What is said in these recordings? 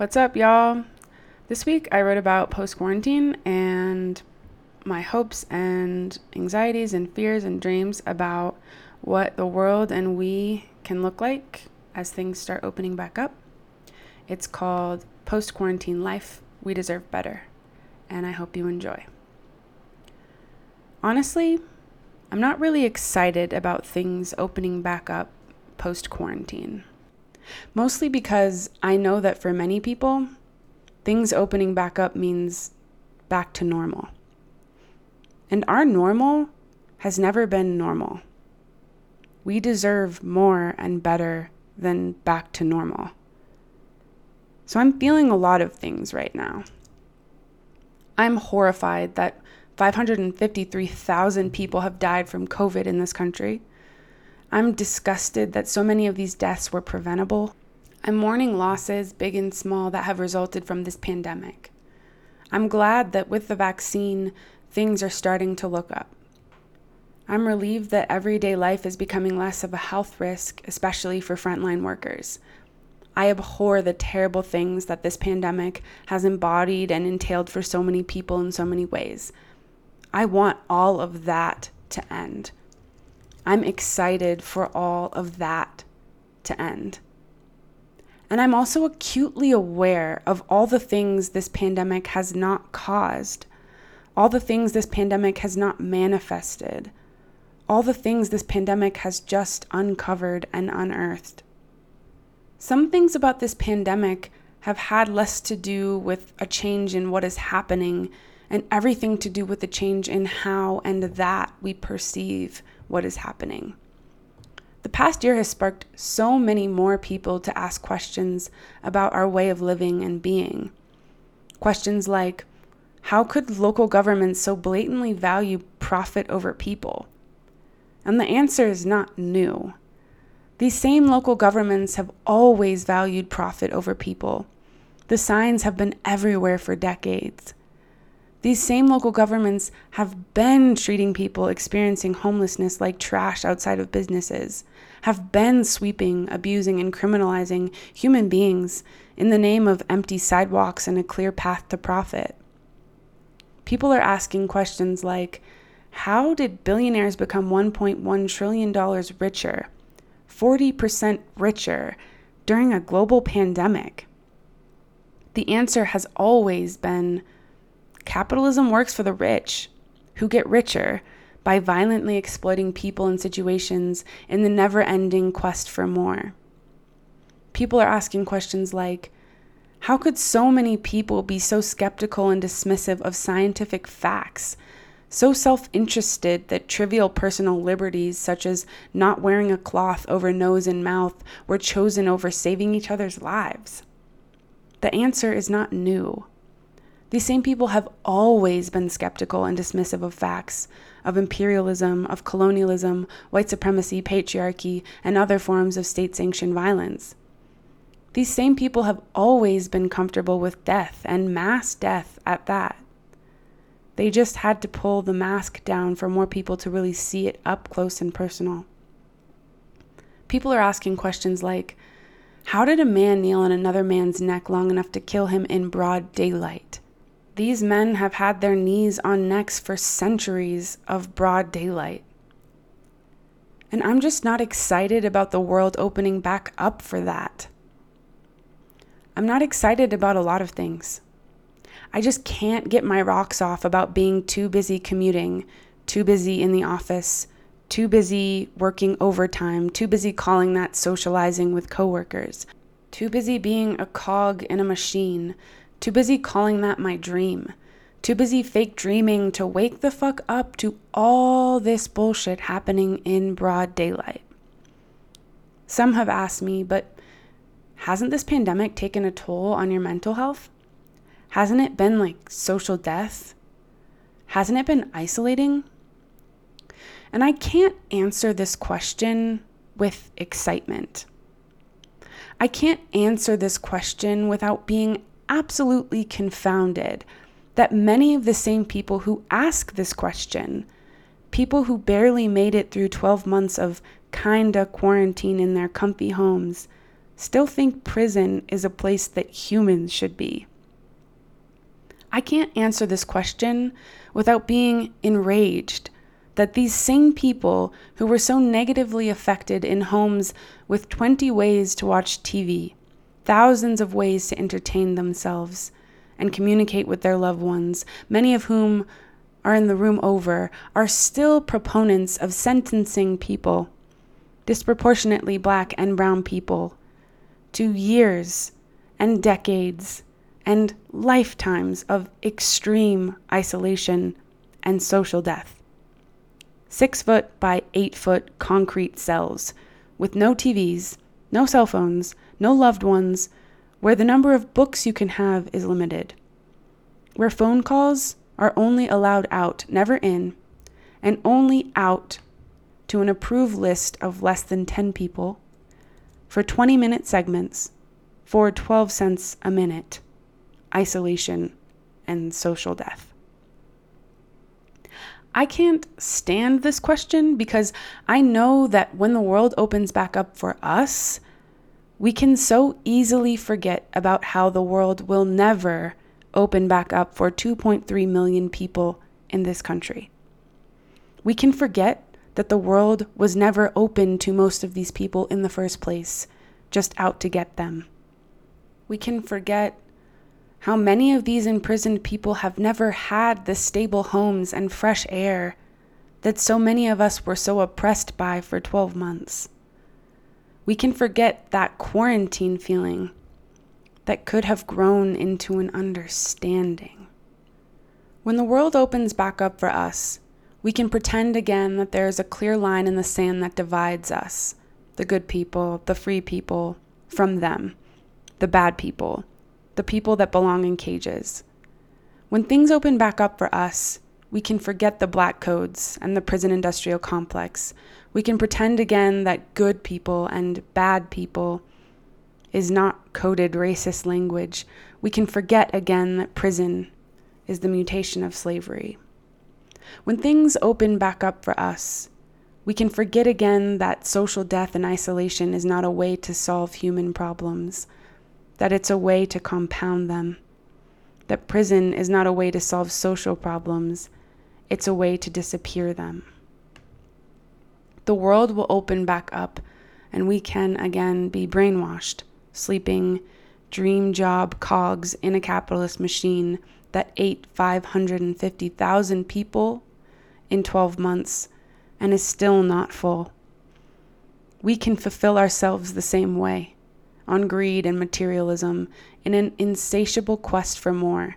What's up, y'all? This week I wrote about post-quarantine and my hopes and anxieties and fears and dreams about what the world and we can look like as things start opening back up. It's called Post-Quarantine Life, We Deserve Better, and I hope you enjoy. Honestly, I'm not really excited about things opening back up post-quarantine. Mostly because I know that for many people, things opening back up means back to normal. And our normal has never been normal. We deserve more and better than back to normal. So I'm feeling a lot of things right now. I'm horrified that 553,000 people have died from COVID in this country. I'm disgusted that so many of these deaths were preventable. I'm mourning losses, big and small, that have resulted from this pandemic. I'm glad that with the vaccine, things are starting to look up. I'm relieved that everyday life is becoming less of a health risk, especially for frontline workers. I abhor the terrible things that this pandemic has embodied and entailed for so many people in so many ways. I want all of that to end. I'm excited for all of that to end. And I'm also acutely aware of all the things this pandemic has not caused, all the things this pandemic has not manifested, all the things this pandemic has just uncovered and unearthed. Some things about this pandemic have had less to do with a change in what is happening and everything to do with the change in how and that we perceive what is happening. The past year has sparked so many more people to ask questions about our way of living and being. Questions like, how could local governments so blatantly value profit over people? And the answer is not new. These same local governments have always valued profit over people. The signs have been everywhere for decades. These same local governments have been treating people experiencing homelessness like trash outside of businesses, have been sweeping, abusing, and criminalizing human beings in the name of empty sidewalks and a clear path to profit. People are asking questions like, how did billionaires become $1.1 trillion richer, 40% richer, during a global pandemic? The answer has always been, capitalism works for the rich, who get richer by violently exploiting people and situations in the never-ending quest for more. People are asking questions like, how could so many people be so skeptical and dismissive of scientific facts, so self-interested that trivial personal liberties such as not wearing a cloth over nose and mouth were chosen over saving each other's lives? The answer is not new. These same people have always been skeptical and dismissive of facts, of imperialism, of colonialism, white supremacy, patriarchy, and other forms of state-sanctioned violence. These same people have always been comfortable with death, and mass death at that. They just had to pull the mask down for more people to really see it up close and personal. People are asking questions like, how did a man kneel on another man's neck long enough to kill him in broad daylight? These men have had their knees on necks for centuries of broad daylight. And I'm just not excited about the world opening back up for that. I'm not excited about a lot of things. I just can't get my rocks off about being too busy commuting, too busy in the office, too busy working overtime, too busy calling that socializing with coworkers, too busy being a cog in a machine, too busy calling that my dream. Too busy fake dreaming to wake the fuck up to all this bullshit happening in broad daylight. Some have asked me, but hasn't this pandemic taken a toll on your mental health? Hasn't it been like social death? Hasn't it been isolating? And I can't answer this question with excitement. I can't answer this question without being absolutely confounded that many of the same people who ask this question, people who barely made it through 12 months of kinda quarantine in their comfy homes, still think prison is a place that humans should be? I can't answer this question without being enraged that these same people who were so negatively affected in homes with 20 ways to watch TV, thousands of ways to entertain themselves and communicate with their loved ones, many of whom are in the room over, are still proponents of sentencing people, disproportionately Black and brown people, to years and decades and lifetimes of extreme isolation and social death. 6-foot by 8-foot concrete cells with no TVs, no cell phones, no loved ones, where the number of books you can have is limited, where phone calls are only allowed out, never in, and only out to an approved list of less than 10 people for 20-minute segments for 12 cents a minute. Isolation and social death. I can't stand this question because I know that when the world opens back up for us, we can so easily forget about how the world will never open back up for 2.3 million people in this country. We can forget that the world was never open to most of these people in the first place, just out to get them. We can forget how many of these imprisoned people have never had the stable homes and fresh air that so many of us were so oppressed by for 12 months. We can forget that quarantine feeling that could have grown into an understanding. When the world opens back up for us, we can pretend again that there is a clear line in the sand that divides us, the good people, the free people, from them, the bad people, the people that belong in cages. When things open back up for us, we can forget the black codes and the prison industrial complex. We can pretend again that good people and bad people is not coded racist language. We can forget again that prison is the mutation of slavery. When things open back up for us, we can forget again that social death and isolation is not a way to solve human problems, that it's a way to compound them, that prison is not a way to solve social problems, it's a way to disappear them. The world will open back up, and we can again be brainwashed, sleeping, dream job cogs in a capitalist machine that ate 550,000 people in 12 months and is still not full. We can fulfill ourselves the same way, on greed and materialism, in an insatiable quest for more,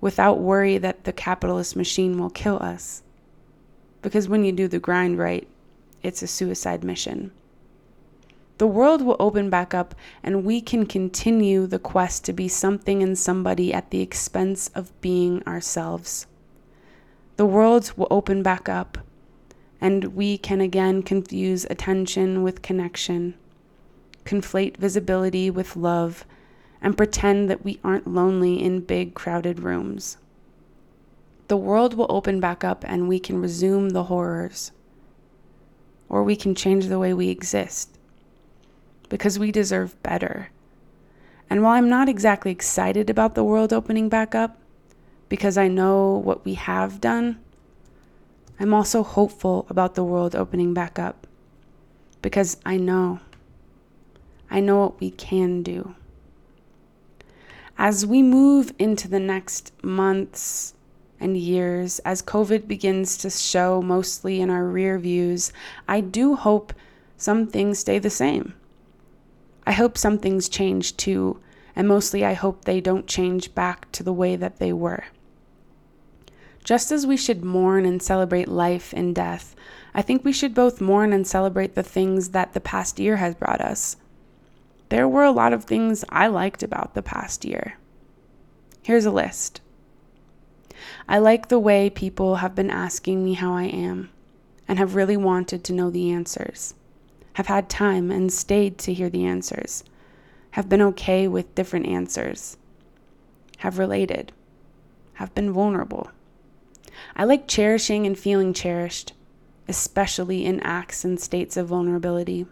without worry that the capitalist machine will kill us. Because when you do the grind right, it's a suicide mission. The world will open back up, and we can continue the quest to be something and somebody at the expense of being ourselves. The world will open back up, and we can again confuse attention with connection, conflate visibility with love, and pretend that we aren't lonely in big, crowded rooms. The world will open back up and we can resume the horrors, or we can change the way we exist, because we deserve better. And while I'm not exactly excited about the world opening back up, because I know what we have done, I'm also hopeful about the world opening back up, because I know what we can do. As we move into the next months and years, as COVID begins to show mostly in our rear views, I do hope some things stay the same. I hope some things change too, and mostly I hope they don't change back to the way that they were. Just as we should mourn and celebrate life and death, I think we should both mourn and celebrate the things that the past year has brought us. There were a lot of things I liked about the past year. Here's a list. I like the way people have been asking me how I am and have really wanted to know the answers, have had time and stayed to hear the answers, have been okay with different answers, have related, have been vulnerable. I like cherishing and feeling cherished, especially in acts and states of vulnerability.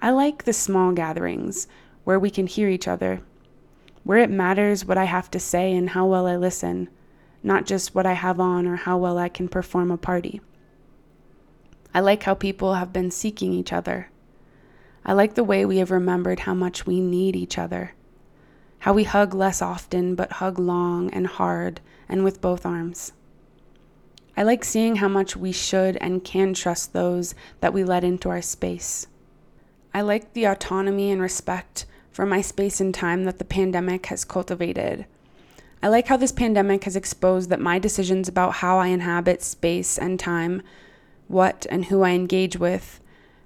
I like the small gatherings where we can hear each other, where it matters what I have to say and how well I listen, not just what I have on or how well I can perform a party. I like how people have been seeking each other. I like the way we have remembered how much we need each other, how we hug less often but hug long and hard and with both arms. I like seeing how much we should and can trust those that we let into our space. I like the autonomy and respect for my space and time that the pandemic has cultivated. I like how this pandemic has exposed that my decisions about how I inhabit space and time, what and who I engage with,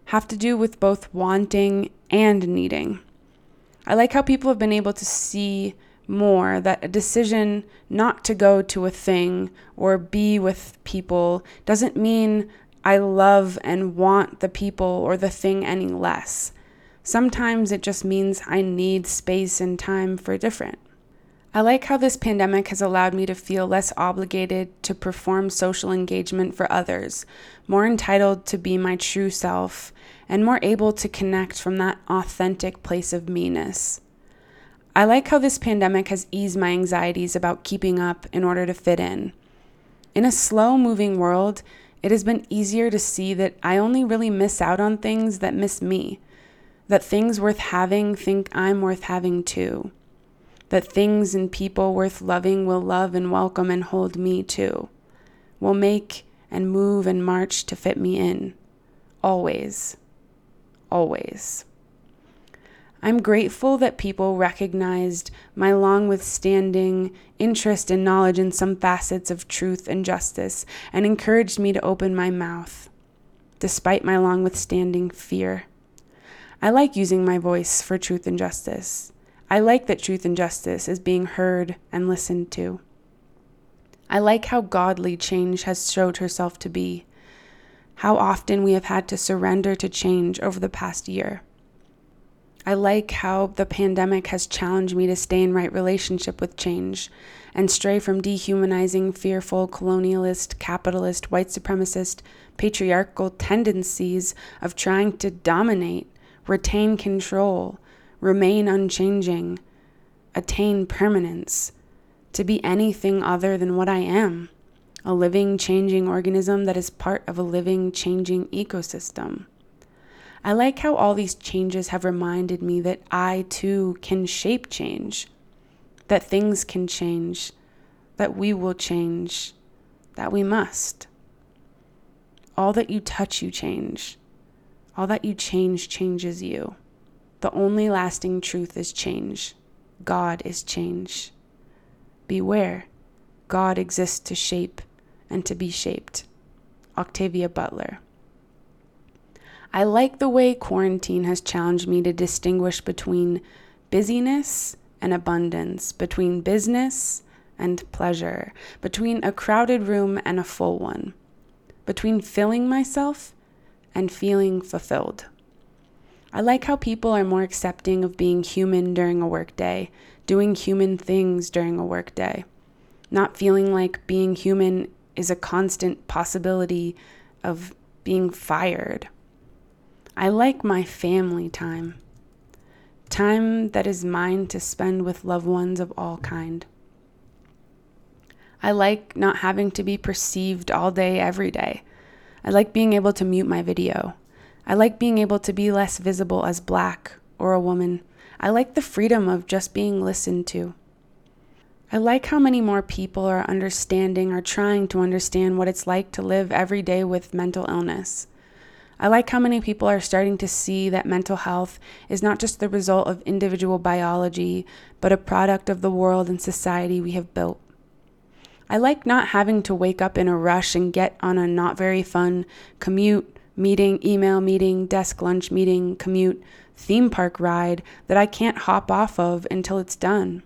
have to do with both wanting and needing. I like how people have been able to see more that a decision not to go to a thing or be with people doesn't mean I love and want the people or the thing any less. Sometimes it just means I need space and time for different. I like how this pandemic has allowed me to feel less obligated to perform social engagement for others, more entitled to be my true self, and more able to connect from that authentic place of meanness. I like how this pandemic has eased my anxieties about keeping up in order to fit in. In a slow-moving world, it has been easier to see that I only really miss out on things that miss me, that things worth having think I'm worth having too, that things and people worth loving will love and welcome and hold me too, will make and move and march to fit me in. Always. Always. I'm grateful that people recognized my long-withstanding interest and knowledge in some facets of truth and justice and encouraged me to open my mouth, despite my long-withstanding fear. I like using my voice for truth and justice. I like that truth and justice is being heard and listened to. I like how godly change has showed herself to be, how often we have had to surrender to change over the past year. I like how the pandemic has challenged me to stay in right relationship with change and stray from dehumanizing, fearful, colonialist, capitalist, white supremacist, patriarchal tendencies of trying to dominate, retain control, remain unchanging, attain permanence, to be anything other than what I am, a living, changing organism that is part of a living, changing ecosystem. I like how all these changes have reminded me that I too can shape change, that things can change, that we will change, that we must. All that you touch, you change. All that you change changes you. The only lasting truth is change. God is change. Beware, God exists to shape and to be shaped. Octavia Butler. I like the way quarantine has challenged me to distinguish between busyness and abundance, between business and pleasure, between a crowded room and a full one, between filling myself and feeling fulfilled. I like how people are more accepting of being human during a workday, doing human things during a workday, not feeling like being human is a constant possibility of being fired. I like my family time, time that is mine to spend with loved ones of all kind. I like not having to be perceived all day, every day. I like being able to mute my video. I like being able to be less visible as Black or a woman. I like the freedom of just being listened to. I like how many more people are understanding or trying to understand what it's like to live every day with mental illness. I like how many people are starting to see that mental health is not just the result of individual biology, but a product of the world and society we have built. I like not having to wake up in a rush and get on a not very fun commute, meeting, email meeting, desk lunch meeting, commute, theme park ride that I can't hop off of until it's done.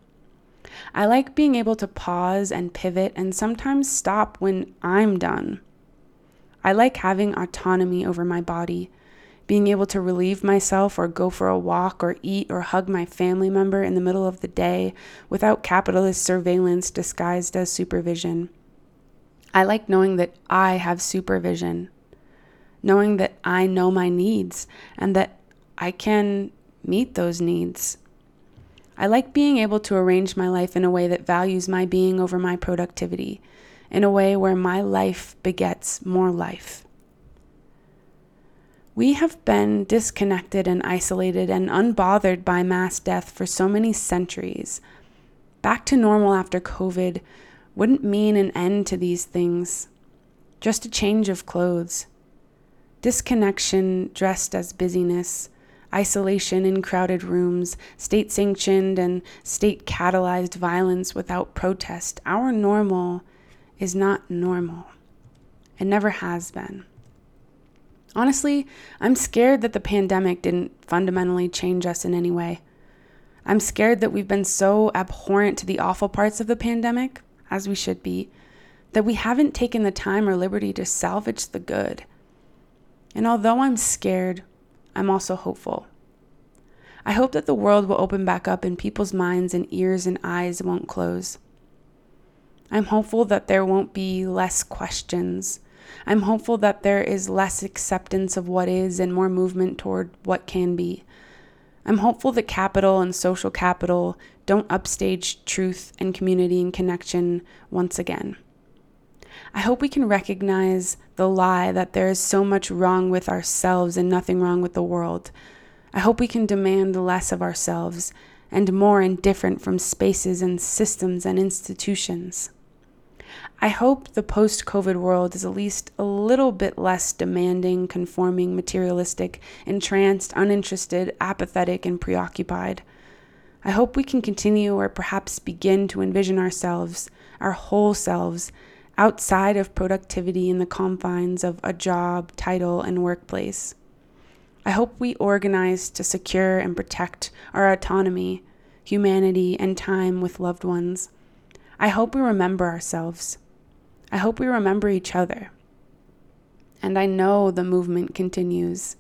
I like being able to pause and pivot and sometimes stop when I'm done. I like having autonomy over my body, being able to relieve myself or go for a walk or eat or hug my family member in the middle of the day without capitalist surveillance disguised as supervision. I like knowing that I have supervision. Knowing that I know my needs and that I can meet those needs. I like being able to arrange my life in a way that values my being over my productivity, in a way where my life begets more life. We have been disconnected and isolated and unbothered by mass death for so many centuries. Back to normal after COVID wouldn't mean an end to these things, just a change of clothes. Disconnection dressed as busyness, isolation in crowded rooms, state-sanctioned and state-catalyzed violence without protest. Our normal is not normal. It never has been. Honestly, I'm scared that the pandemic didn't fundamentally change us in any way. I'm scared that we've been so abhorrent to the awful parts of the pandemic, as we should be, that we haven't taken the time or liberty to salvage the good. And although I'm scared, I'm also hopeful. I hope that the world will open back up and people's minds and ears and eyes won't close. I'm hopeful that there won't be less questions. I'm hopeful that there is less acceptance of what is and more movement toward what can be. I'm hopeful that capital and social capital don't upstage truth and community and connection once again. I hope we can recognize the lie that there is so much wrong with ourselves and nothing wrong with the world. I hope we can demand less of ourselves and more and different from spaces and systems and institutions. I hope the post-COVID world is at least a little bit less demanding, conforming, materialistic, entranced, uninterested, apathetic, and preoccupied. I hope we can continue or perhaps begin to envision ourselves, our whole selves, outside of productivity in the confines of a job, title, and workplace. I hope we organize to secure and protect our autonomy, humanity, and time with loved ones. I hope we remember ourselves. I hope we remember each other. And I know the movement continues.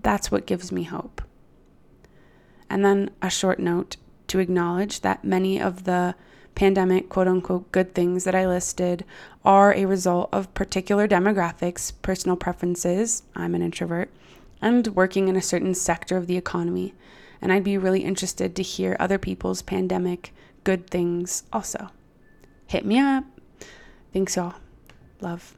That's what gives me hope. And then a short note to acknowledge that many of the pandemic, quote-unquote, good things that I listed are a result of particular demographics, personal preferences, I'm an introvert, and working in a certain sector of the economy. And I'd be really interested to hear other people's pandemic good things also. Hit me up. Thanks, y'all. Love.